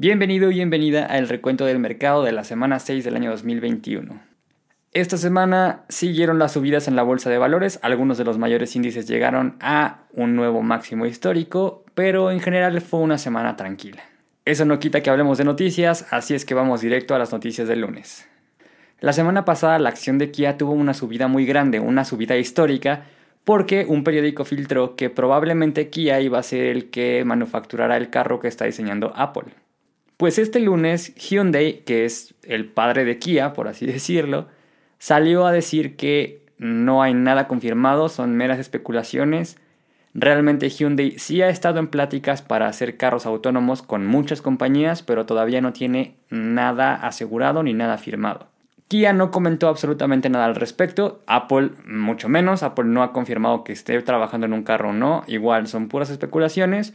Bienvenido y bienvenida al recuento del mercado de la semana 6 del año 2021. Esta semana siguieron las subidas en la bolsa de valores, algunos de los mayores índices llegaron a un nuevo máximo histórico, pero en general fue una semana tranquila. Eso no quita que hablemos de noticias, así es que vamos directo a las noticias del lunes. La semana pasada la acción de Kia tuvo una subida muy grande, una subida histórica, porque un periódico filtró que probablemente Kia iba a ser el que manufacturará el carro que está diseñando Apple. Pues este lunes, Hyundai, que es el padre de Kia, por así decirlo, salió a decir que no hay nada confirmado, son meras especulaciones. Realmente Hyundai sí ha estado en pláticas para hacer carros autónomos con muchas compañías, pero todavía no tiene nada asegurado ni nada firmado. Kia no comentó absolutamente nada al respecto, Apple mucho menos, Apple no ha confirmado que esté trabajando en un carro o no, igual son puras especulaciones,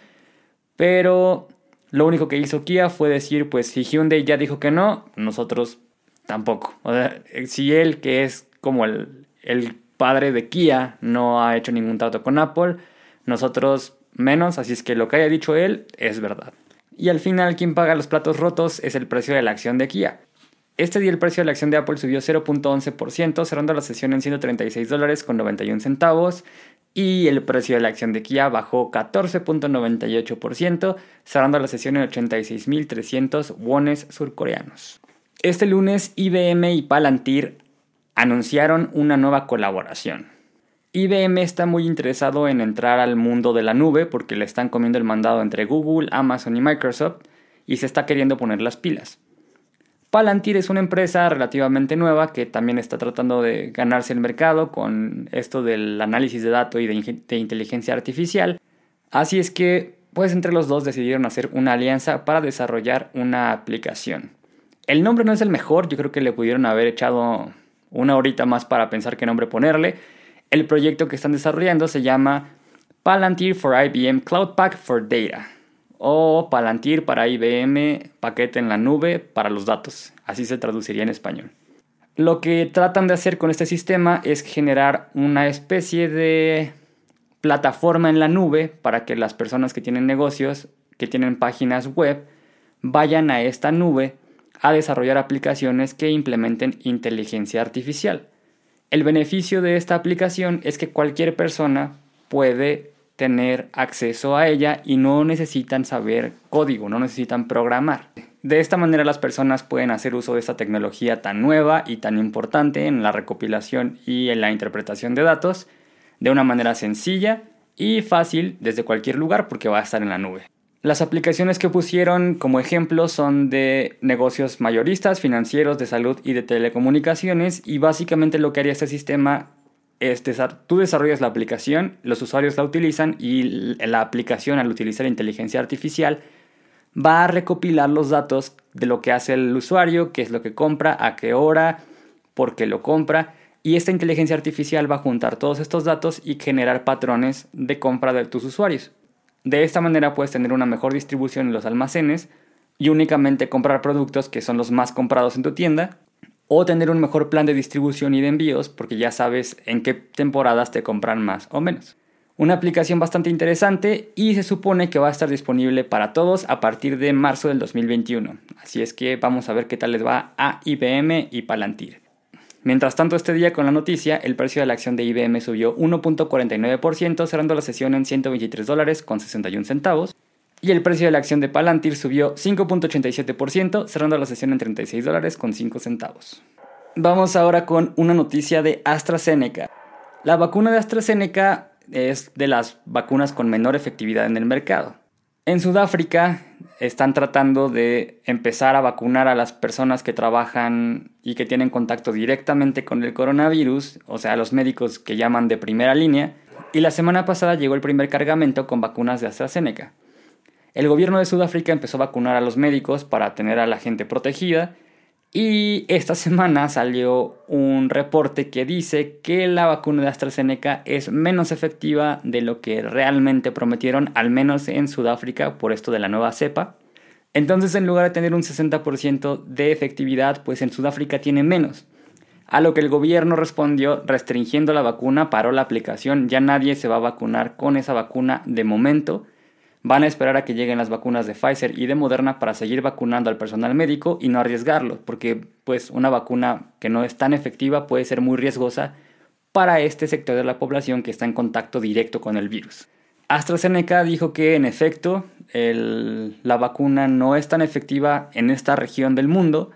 pero lo único que hizo Kia fue decir, pues si Hyundai ya dijo que no, nosotros tampoco. O sea, si él, que es como el padre de Kia, no ha hecho ningún trato con Apple, nosotros menos, así es que lo que haya dicho él es verdad. Y al final, quien paga los platos rotos es el precio de la acción de Kia. Este día el precio de la acción de Apple subió 0.11%, cerrando la sesión en $136.91. Y el precio de la acción de Kia bajó 14.98%, cerrando la sesión en 86.300 wones surcoreanos. Este lunes, IBM y Palantir anunciaron una nueva colaboración. IBM está muy interesado en entrar al mundo de la nube porque le están comiendo el mandado entre Google, Amazon y Microsoft y se está queriendo poner las pilas. Palantir es una empresa relativamente nueva que también está tratando de ganarse el mercado con esto del análisis de datos y de inteligencia artificial. Así es que, pues entre los dos decidieron hacer una alianza para desarrollar una aplicación. El nombre no es el mejor, yo creo que le pudieron haber echado una horita más para pensar qué nombre ponerle. El proyecto que están desarrollando se llama Palantir for IBM Cloud Pack for Data. O Palantir para IBM, paquete en la nube para los datos. Así se traduciría en español. Lo que tratan de hacer con este sistema es generar una especie de plataforma en la nube para que las personas que tienen negocios, que tienen páginas web, vayan a esta nube a desarrollar aplicaciones que implementen inteligencia artificial. El beneficio de esta aplicación es que cualquier persona puede tener acceso a ella y no necesitan saber código, no necesitan programar. De esta manera las personas pueden hacer uso de esta tecnología tan nueva y tan importante en la recopilación y en la interpretación de datos de una manera sencilla y fácil desde cualquier lugar porque va a estar en la nube. Las aplicaciones que pusieron como ejemplo son de negocios mayoristas, financieros, de salud y de telecomunicaciones y básicamente lo que haría este sistema tú desarrollas la aplicación, los usuarios la utilizan y la aplicación al utilizar inteligencia artificial va a recopilar los datos de lo que hace el usuario, qué es lo que compra, a qué hora, por qué lo compra y esta inteligencia artificial va a juntar todos estos datos y generar patrones de compra de tus usuarios. De esta manera puedes tener una mejor distribución en los almacenes y únicamente comprar productos que son los más comprados en tu tienda. O tener un mejor plan de distribución y de envíos porque ya sabes en qué temporadas te compran más o menos. Una aplicación bastante interesante y se supone que va a estar disponible para todos a partir de marzo del 2021. Así es que vamos a ver qué tal les va a IBM y Palantir. Mientras tanto, este día con la noticia, el precio de la acción de IBM subió 1.49%, cerrando la sesión en $123.61. Y el precio de la acción de Palantir subió 5.87%, cerrando la sesión en $36.05. Vamos ahora con una noticia de AstraZeneca. La vacuna de AstraZeneca es de las vacunas con menor efectividad en el mercado. En Sudáfrica están tratando de empezar a vacunar a las personas que trabajan y que tienen contacto directamente con el coronavirus, o sea, los médicos que llaman de primera línea, y la semana pasada llegó el primer cargamento con vacunas de AstraZeneca. El gobierno de Sudáfrica empezó a vacunar a los médicos para tener a la gente protegida y esta semana salió un reporte que dice que la vacuna de AstraZeneca es menos efectiva de lo que realmente prometieron, al menos en Sudáfrica, por esto de la nueva cepa. Entonces, en lugar de tener un 60% de efectividad, pues en Sudáfrica tiene menos. A lo que el gobierno respondió restringiendo la vacuna, paró la aplicación, ya nadie se va a vacunar con esa vacuna de momento. Van a esperar a que lleguen las vacunas de Pfizer y de Moderna para seguir vacunando al personal médico y no arriesgarlo, porque pues una vacuna que no es tan efectiva puede ser muy riesgosa para este sector de la población que está en contacto directo con el virus. AstraZeneca dijo que en efecto la vacuna no es tan efectiva en esta región del mundo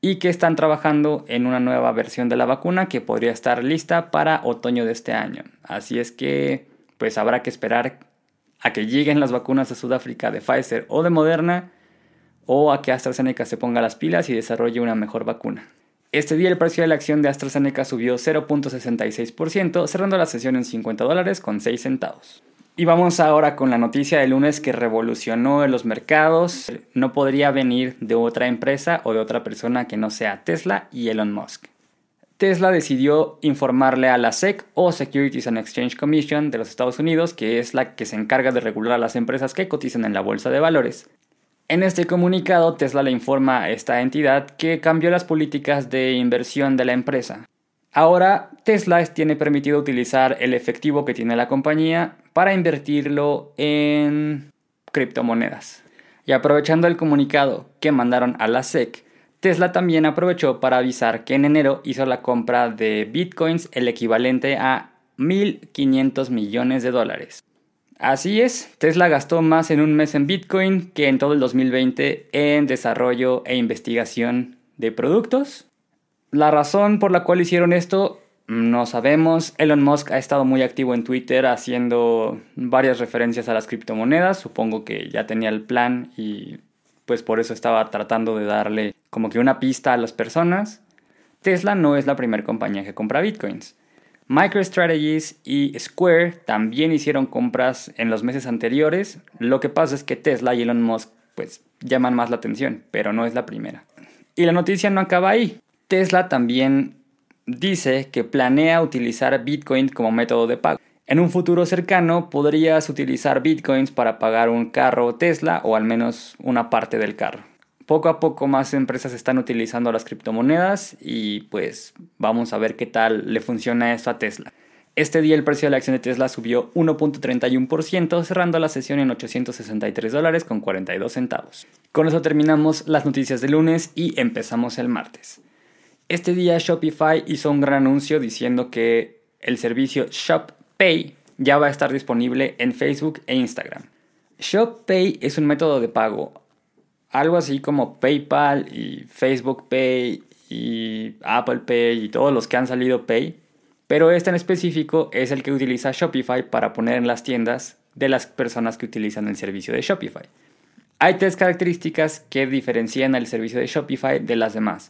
y que están trabajando en una nueva versión de la vacuna que podría estar lista para otoño de este año. Así es que pues habrá que esperar a que lleguen las vacunas a Sudáfrica de Pfizer o de Moderna, o a que AstraZeneca se ponga las pilas y desarrolle una mejor vacuna. Este día el precio de la acción de AstraZeneca subió 0.66%, cerrando la sesión en $50.06. Y vamos ahora con la noticia del lunes que revolucionó los mercados. No podría venir de otra empresa o de otra persona que no sea Tesla y Elon Musk. Tesla decidió informarle a la SEC o Securities and Exchange Commission de los Estados Unidos, que es la que se encarga de regular a las empresas que cotizan en la bolsa de valores. En este comunicado, Tesla le informa a esta entidad que cambió las políticas de inversión de la empresa. Ahora, Tesla tiene permitido utilizar el efectivo que tiene la compañía para invertirlo en criptomonedas. Y aprovechando el comunicado que mandaron a la SEC, Tesla también aprovechó para avisar que en enero hizo la compra de bitcoins, el equivalente a $1,500 millones. Así es, Tesla gastó más en un mes en Bitcoin que en todo el 2020 en desarrollo e investigación de productos. La razón por la cual hicieron esto no sabemos. Elon Musk ha estado muy activo en Twitter haciendo varias referencias a las criptomonedas. Supongo que ya tenía el plan y pues por eso estaba tratando de darle como que una pista a las personas. Tesla no es la primera compañía que compra bitcoins. MicroStrategy y Square también hicieron compras en los meses anteriores. Lo que pasa es que Tesla y Elon Musk pues llaman más la atención, pero no es la primera. Y la noticia no acaba ahí. Tesla también dice que planea utilizar Bitcoin como método de pago. En un futuro cercano podrías utilizar Bitcoins para pagar un carro Tesla o al menos una parte del carro. Poco a poco más empresas están utilizando las criptomonedas y pues vamos a ver qué tal le funciona esto a Tesla. Este día el precio de la acción de Tesla subió 1.31%, cerrando la sesión en $863.42. Con eso terminamos las noticias del lunes y empezamos el martes. Este día Shopify hizo un gran anuncio diciendo que el servicio Shop Pay ya va a estar disponible en Facebook e Instagram. Shop Pay es un método de pago algo así como PayPal y Facebook Pay y Apple Pay y todos los que han salido Pay. Pero este en específico es el que utiliza Shopify para poner en las tiendas de las personas que utilizan el servicio de Shopify. Hay tres características que diferencian al servicio de Shopify de las demás.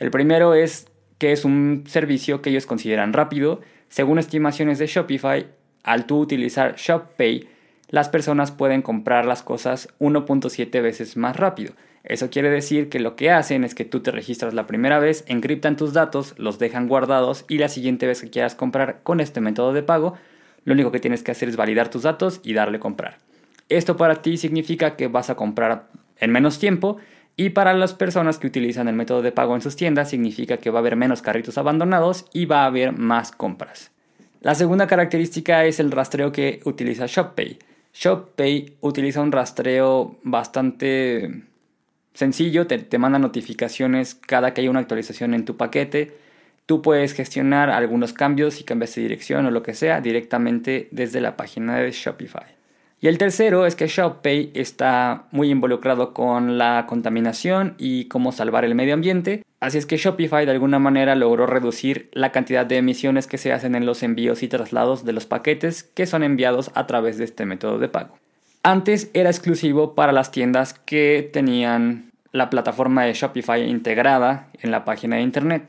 El primero es que es un servicio que ellos consideran rápido. Según estimaciones de Shopify, al tú utilizar Shop Pay, las personas pueden comprar las cosas 1.7 veces más rápido. Eso quiere decir que lo que hacen es que tú te registras la primera vez, encriptan tus datos, los dejan guardados y la siguiente vez que quieras comprar con este método de pago, lo único que tienes que hacer es validar tus datos y darle comprar. Esto para ti significa que vas a comprar en menos tiempo y para las personas que utilizan el método de pago en sus tiendas significa que va a haber menos carritos abandonados y va a haber más compras. La segunda característica es el rastreo que utiliza ShopPay. ShopPay utiliza un rastreo bastante sencillo, te manda notificaciones cada que hay una actualización en tu paquete. Tú puedes gestionar algunos cambios si cambias de dirección o lo que sea directamente desde la página de Shopify. Y el tercero es que ShopPay está muy involucrado con la contaminación y cómo salvar el medio ambiente. Así es que Shopify de alguna manera logró reducir la cantidad de emisiones que se hacen en los envíos y traslados de los paquetes que son enviados a través de este método de pago. Antes era exclusivo para las tiendas que tenían la plataforma de Shopify integrada en la página de internet.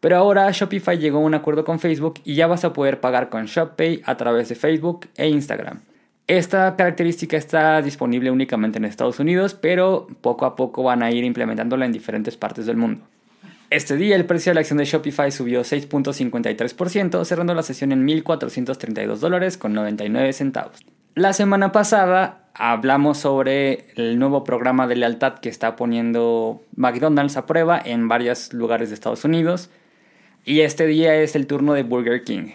Pero ahora Shopify llegó a un acuerdo con Facebook y ya vas a poder pagar con ShopPay a través de Facebook e Instagram. Esta característica está disponible únicamente en Estados Unidos, pero poco a poco van a ir implementándola en diferentes partes del mundo. Este día el precio de la acción de Shopify subió 6.53%, cerrando la sesión en $1,432.99. La semana pasada hablamos sobre el nuevo programa de lealtad que está poniendo McDonald's a prueba en varios lugares de Estados Unidos. Y este día es el turno de Burger King.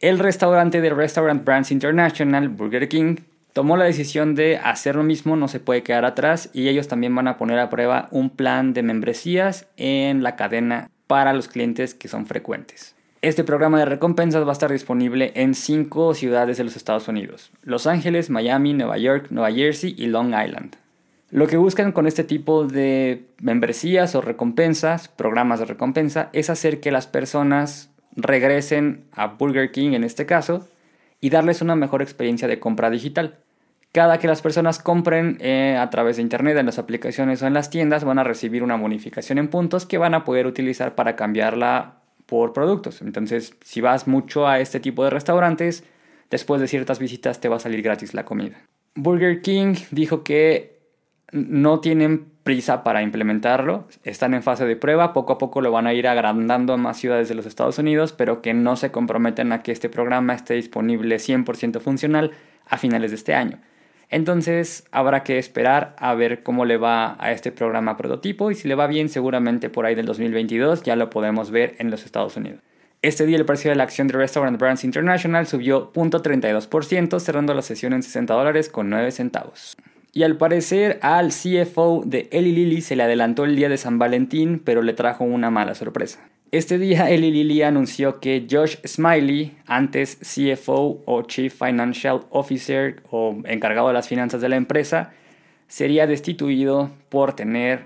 El restaurante de Restaurant Brands International, Burger King, tomó la decisión de hacer lo mismo, no se puede quedar atrás, y ellos también van a poner a prueba un plan de membresías en la cadena para los clientes que son frecuentes. Este programa de recompensas va a estar disponible en 5 ciudades de los Estados Unidos: Los Ángeles, Miami, Nueva York, Nueva Jersey y Long Island. Lo que buscan con este tipo de membresías o recompensas, programas de recompensa, es hacer que las personas regresen a Burger King en este caso y darles una mejor experiencia de compra digital. Cada que las personas compren a través de internet, en las aplicaciones o en las tiendas, van a recibir una bonificación en puntos que van a poder utilizar para cambiarla por productos. Entonces, si vas mucho a este tipo de restaurantes, después de ciertas visitas te va a salir gratis la comida. Burger King dijo que no tienen prisa para implementarlo, están en fase de prueba, poco a poco lo van a ir agrandando a más ciudades de los Estados Unidos, pero que no se comprometen a que este programa esté disponible 100% funcional a finales de este año. Entonces habrá que esperar a ver cómo le va a este programa prototipo, y si le va bien, seguramente por ahí del 2022 ya lo podemos ver en los Estados Unidos. Este día el precio de la acción de Restaurant Brands International subió 0.32%, cerrando la sesión en $60.09. Y al parecer al CFO de Eli Lilly se le adelantó el día de San Valentín, pero le trajo una mala sorpresa. Este día Eli Lilly anunció que Josh Smiley, antes CFO o Chief Financial Officer o encargado de las finanzas de la empresa, sería destituido por tener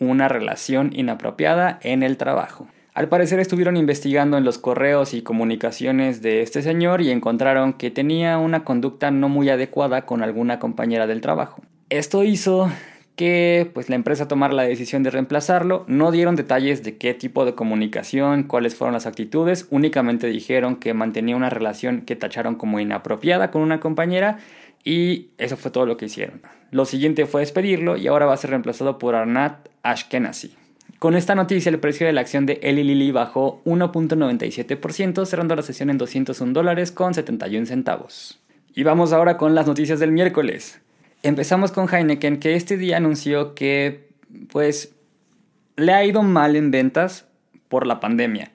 una relación inapropiada en el trabajo. Al parecer estuvieron investigando en los correos y comunicaciones de este señor y encontraron que tenía una conducta no muy adecuada con alguna compañera del trabajo. Esto hizo que la empresa tomara la decisión de reemplazarlo. No dieron detalles de qué tipo de comunicación, cuáles fueron las actitudes, únicamente dijeron que mantenía una relación que tacharon como inapropiada con una compañera, y eso fue todo lo que hicieron. Lo siguiente fue despedirlo y ahora va a ser reemplazado por Arnat Ashkenazi. Con esta noticia el precio de la acción de Eli Lilly bajó 1.97%, cerrando la sesión en $201.71. Y vamos ahora con las noticias del miércoles. Empezamos con Heineken, que este día anunció que le ha ido mal en ventas por la pandemia.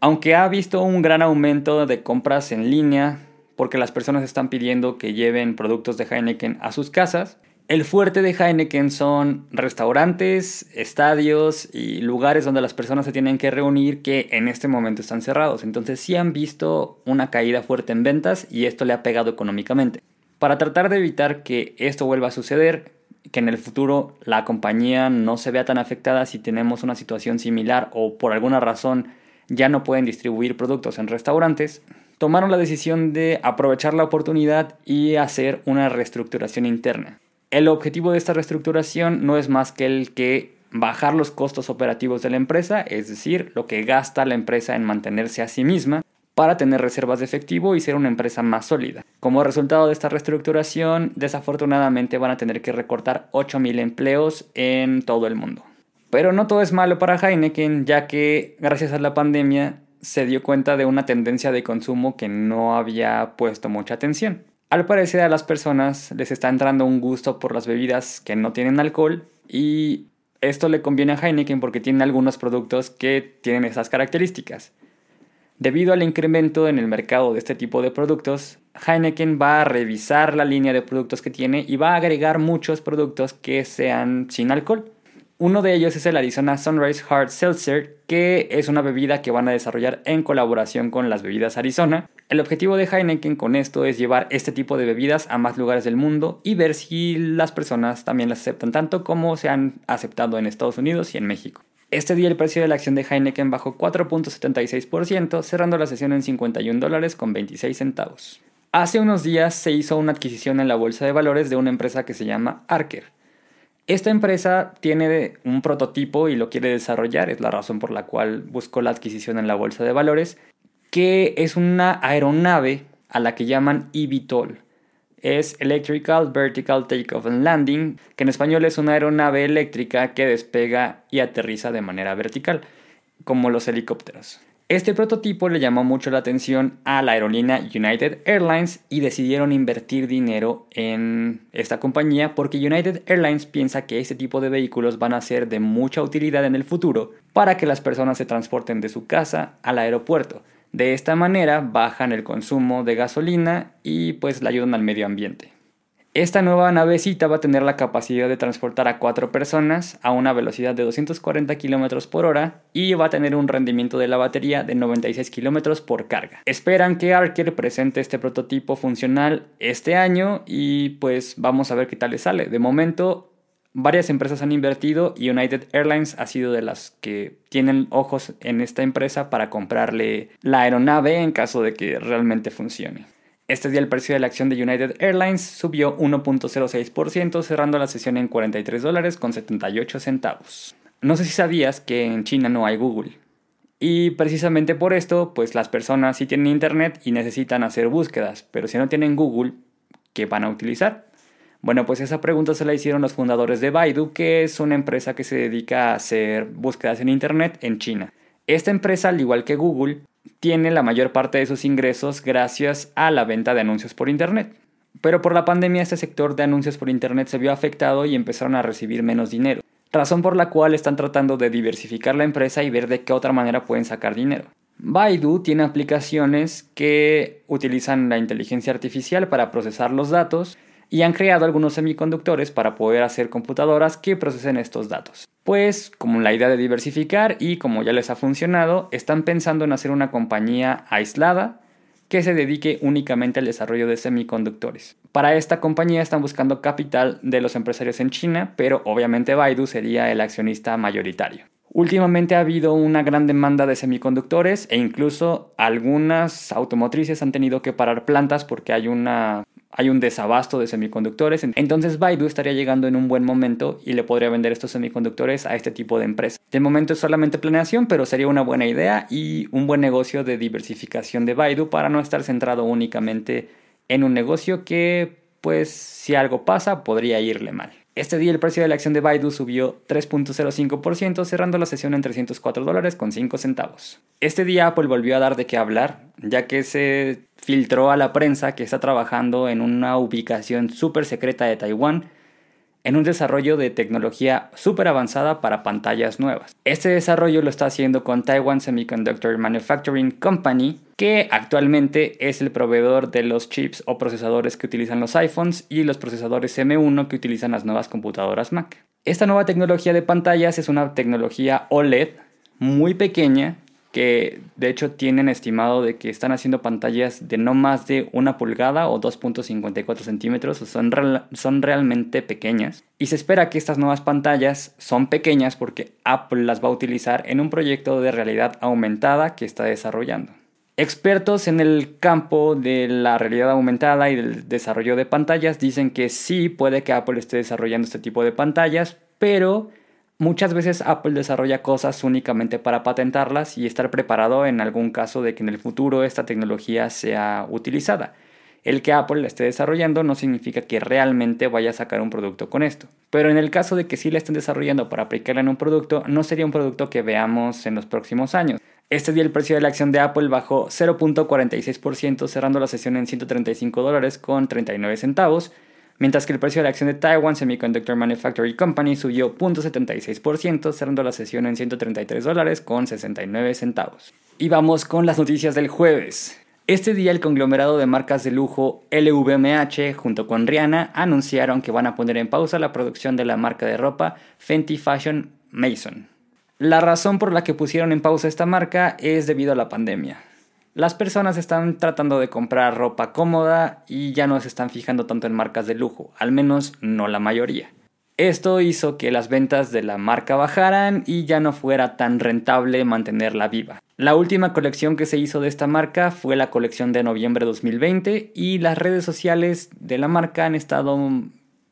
Aunque ha visto un gran aumento de compras en línea, porque las personas están pidiendo que lleven productos de Heineken a sus casas, el fuerte de Heineken son restaurantes, estadios y lugares donde las personas se tienen que reunir, que en este momento están cerrados. Entonces sí han visto una caída fuerte en ventas y esto le ha pegado económicamente. Para tratar de evitar que esto vuelva a suceder, que en el futuro la compañía no se vea tan afectada si tenemos una situación similar o por alguna razón ya no pueden distribuir productos en restaurantes, tomaron la decisión de aprovechar la oportunidad y hacer una reestructuración interna. El objetivo de esta reestructuración no es más que el que bajar los costos operativos de la empresa, es decir, lo que gasta la empresa en mantenerse a sí misma, para tener reservas de efectivo y ser una empresa más sólida. Como resultado de esta reestructuración, desafortunadamente van a tener que recortar 8,000 empleos en todo el mundo. Pero no todo es malo para Heineken, ya que gracias a la pandemia se dio cuenta de una tendencia de consumo que no había puesto mucha atención. Al parecer a las personas les está entrando un gusto por las bebidas que no tienen alcohol, y esto le conviene a Heineken porque tiene algunos productos que tienen esas características. Debido al incremento en el mercado de este tipo de productos, Heineken va a revisar la línea de productos que tiene y va a agregar muchos productos que sean sin alcohol. Uno de ellos es el Arizona Sunrise Hard Seltzer, que es una bebida que van a desarrollar en colaboración con las bebidas Arizona. El objetivo de Heineken con esto es llevar este tipo de bebidas a más lugares del mundo y ver si las personas también las aceptan tanto como se han aceptado en Estados Unidos y en México. Este día el precio de la acción de Heineken bajó 4.76%, cerrando la sesión en $51.26. Hace unos días se hizo una adquisición en la bolsa de valores de una empresa que se llama Archer. Esta empresa tiene un prototipo y lo quiere desarrollar, es la razón por la cual buscó la adquisición en la bolsa de valores, que es una aeronave a la que llaman eVTOL. Es Electrical Vertical Takeoff and Landing, que en español es una aeronave eléctrica que despega y aterriza de manera vertical, como los helicópteros. Este prototipo le llamó mucho la atención a la aerolínea United Airlines y decidieron invertir dinero en esta compañía porque United Airlines piensa que este tipo de vehículos van a ser de mucha utilidad en el futuro para que las personas se transporten de su casa al aeropuerto. De esta manera bajan el consumo de gasolina y le ayudan al medio ambiente. Esta nueva navecita va a tener la capacidad de transportar a 4 personas a una velocidad de 240 km por hora y va a tener un rendimiento de la batería de 96 km por carga. Esperan que Archer presente este prototipo funcional este año y pues vamos a ver qué tal les sale. De momento, varias empresas han invertido y United Airlines ha sido de las que tienen ojos en esta empresa para comprarle la aeronave en caso de que realmente funcione. Este día el precio de la acción de United Airlines subió 1.06%, cerrando la sesión en $43.78. No sé si sabías que en China no hay Google. Y precisamente por esto, pues las personas sí tienen internet y necesitan hacer búsquedas, pero si no tienen Google, ¿qué van a utilizar? Bueno, pues esa pregunta se la hicieron los fundadores de Baidu, que es una empresa que se dedica a hacer búsquedas en internet en China. Esta empresa, al igual que Google, tiene la mayor parte de sus ingresos gracias a la venta de anuncios por internet. Pero por la pandemia este sector de anuncios por internet se vio afectado y empezaron a recibir menos dinero, razón por la cual están tratando de diversificar la empresa y ver de qué otra manera pueden sacar dinero. Baidu tiene aplicaciones que utilizan la inteligencia artificial para procesar los datos y han creado algunos semiconductores para poder hacer computadoras que procesen estos datos. Pues, como la idea de diversificar y como ya les ha funcionado, están pensando en hacer una compañía aislada que se dedique únicamente al desarrollo de semiconductores. Para esta compañía están buscando capital de los empresarios en China, pero obviamente Baidu sería el accionista mayoritario. Últimamente ha habido una gran demanda de semiconductores e incluso algunas automotrices han tenido que parar plantas porque hay un desabasto de semiconductores, entonces Baidu estaría llegando en un buen momento y le podría vender estos semiconductores a este tipo de empresas. De momento es solamente planeación, pero sería una buena idea y un buen negocio de diversificación de Baidu para no estar centrado únicamente en un negocio que, pues, si algo pasa, podría irle mal. Este día el precio de la acción de Baidu subió 3.05%, cerrando la sesión en $304.05. Este día Apple volvió a dar de qué hablar, ya que se filtró a la prensa que está trabajando en una ubicación súper secreta de Taiwán, en un desarrollo de tecnología súper avanzada para pantallas nuevas. Este desarrollo lo está haciendo con Taiwan Semiconductor Manufacturing Company, que actualmente es el proveedor de los chips o procesadores que utilizan los iPhones y los procesadores M1 que utilizan las nuevas computadoras Mac. Esta nueva tecnología de pantallas es una tecnología OLED muy pequeña que de hecho tienen estimado de que están haciendo pantallas de no más de 1 pulgada o 2.54 centímetros, son realmente pequeñas. Y se espera que estas nuevas pantallas son pequeñas porque Apple las va a utilizar en un proyecto de realidad aumentada que está desarrollando. Expertos en el campo de la realidad aumentada y del desarrollo de pantallas dicen que sí puede que Apple esté desarrollando este tipo de pantallas, pero muchas veces Apple desarrolla cosas únicamente para patentarlas y estar preparado en algún caso de que en el futuro esta tecnología sea utilizada. El que Apple la esté desarrollando no significa que realmente vaya a sacar un producto con esto. Pero en el caso de que sí la estén desarrollando para aplicarla en un producto, no sería un producto que veamos en los próximos años. Este día el precio de la acción de Apple bajó 0.46%, cerrando la sesión en $135.39, mientras que el precio de la acción de Taiwan Semiconductor Manufacturing Company subió 0.76%, cerrando la sesión en $133.69. Y vamos con las noticias del jueves. Este día el conglomerado de marcas de lujo LVMH junto con Rihanna anunciaron que van a poner en pausa la producción de la marca de ropa Fenty Fashion Maison. La razón por la que pusieron en pausa esta marca es debido a la pandemia. Las personas están tratando de comprar ropa cómoda y ya no se están fijando tanto en marcas de lujo, al menos no la mayoría. Esto hizo que las ventas de la marca bajaran y ya no fuera tan rentable mantenerla viva. La última colección que se hizo de esta marca fue la colección de noviembre de 2020 y las redes sociales de la marca han estado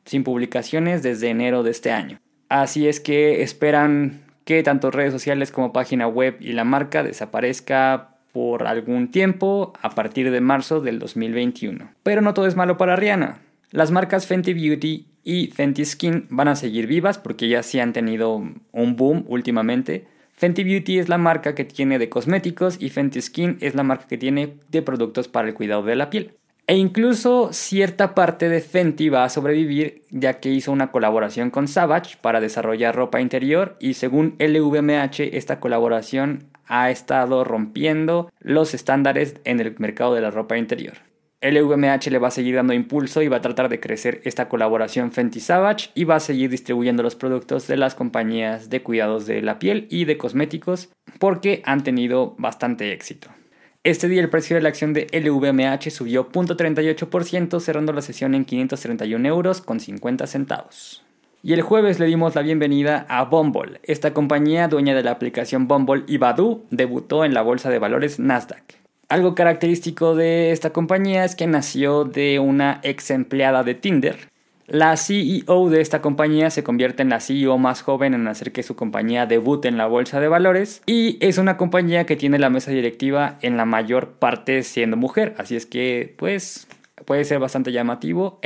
sin publicaciones desde enero de este año. Así es que esperan que tanto redes sociales como página web y la marca desaparezca por algún tiempo a partir de marzo del 2021. Pero no todo es malo para Rihanna. Las marcas Fenty Beauty y Fenty Skin van a seguir vivas porque ya sí han tenido un boom últimamente. Fenty Beauty es la marca que tiene de cosméticos y Fenty Skin es la marca que tiene de productos para el cuidado de la piel. E incluso cierta parte de Fenty va a sobrevivir ya que hizo una colaboración con Savage para desarrollar ropa interior y según LVMH esta colaboración ha estado rompiendo los estándares en el mercado de la ropa interior. LVMH le va a seguir dando impulso y va a tratar de crecer esta colaboración Fenty Savage y va a seguir distribuyendo los productos de las compañías de cuidados de la piel y de cosméticos porque han tenido bastante éxito. Este día el precio de la acción de LVMH subió 0.38%, cerrando la sesión en 531,50 euros. Y el jueves le dimos la bienvenida a Bumble. Esta compañía, dueña de la aplicación Bumble y Baidu, debutó en la bolsa de valores Nasdaq. Algo característico de esta compañía es que nació de una ex empleada de Tinder. La CEO de esta compañía se convierte en la CEO más joven en hacer que su compañía debute en la bolsa de valores, y es una compañía que tiene la mesa directiva en la mayor parte siendo mujer, así es que pues puede ser bastante llamativo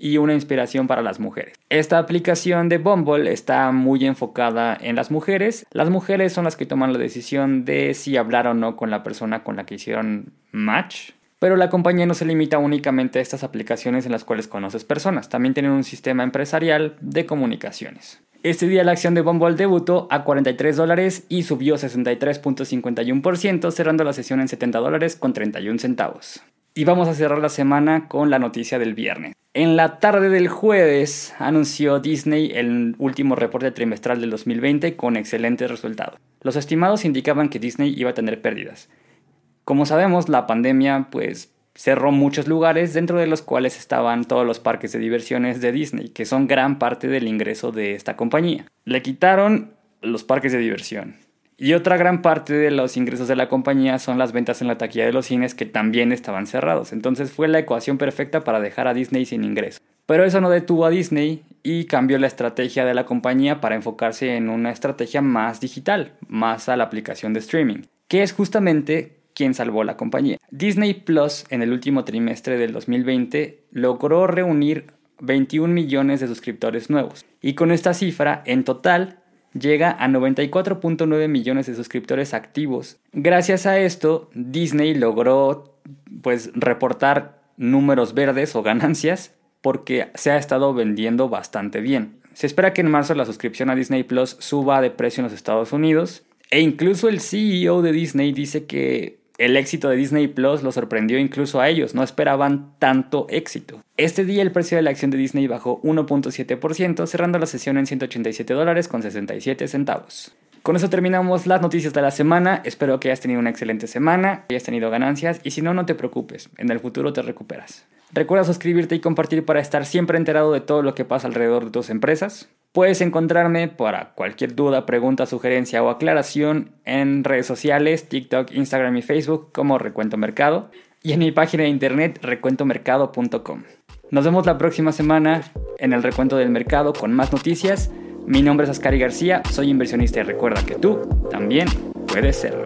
y una inspiración para las mujeres. Esta aplicación de Bumble está muy enfocada en las mujeres. Las mujeres son las que toman la decisión de si hablar o no con la persona con la que hicieron match. Pero la compañía no se limita únicamente a estas aplicaciones en las cuales conoces personas. También tienen un sistema empresarial de comunicaciones. Este día la acción de Bumble debutó a $43 y subió 63.51%, cerrando la sesión en $70.31. Y vamos a cerrar la semana con la noticia del viernes. En la tarde del jueves anunció Disney el último reporte trimestral del 2020 con excelentes resultados. Los estimados indicaban que Disney iba a tener pérdidas. Como sabemos, la pandemia pues cerró muchos lugares, dentro de los cuales estaban todos los parques de diversiones de Disney, que son gran parte del ingreso de esta compañía. Le quitaron los parques de diversión. Y otra gran parte de los ingresos de la compañía son las ventas en la taquilla de los cines, que también estaban cerrados. Entonces fue la ecuación perfecta para dejar a Disney sin ingreso. Pero eso no detuvo a Disney y cambió la estrategia de la compañía para enfocarse en una estrategia más digital, más a la aplicación de streaming, que es justamente quien salvó la compañía. Disney Plus en el último trimestre del 2020 logró reunir 21 millones de suscriptores nuevos. Y con esta cifra, en total, llega a 94.9 millones de suscriptores activos. Gracias a esto, Disney logró pues reportar números verdes o ganancias porque se ha estado vendiendo bastante bien. Se espera que en marzo la suscripción a Disney Plus suba de precio en los Estados Unidos, e incluso el CEO de Disney dice que el éxito de Disney Plus lo sorprendió incluso a ellos, no esperaban tanto éxito. Este día el precio de la acción de Disney bajó 1.7%, cerrando la sesión en $187.67. Con eso terminamos las noticias de la semana. Espero que hayas tenido una excelente semana, hayas tenido ganancias, y si no, no te preocupes, en el futuro te recuperas. Recuerda suscribirte y compartir para estar siempre enterado de todo lo que pasa alrededor de tus empresas. Puedes encontrarme para cualquier duda, pregunta, sugerencia o aclaración en redes sociales, TikTok, Instagram y Facebook como Recuento Mercado, y en mi página de internet recuentomercado.com. Nos vemos la próxima semana en el Recuento del Mercado con más noticias. Mi nombre es Ascari García, soy inversionista y recuerda que tú también puedes serlo.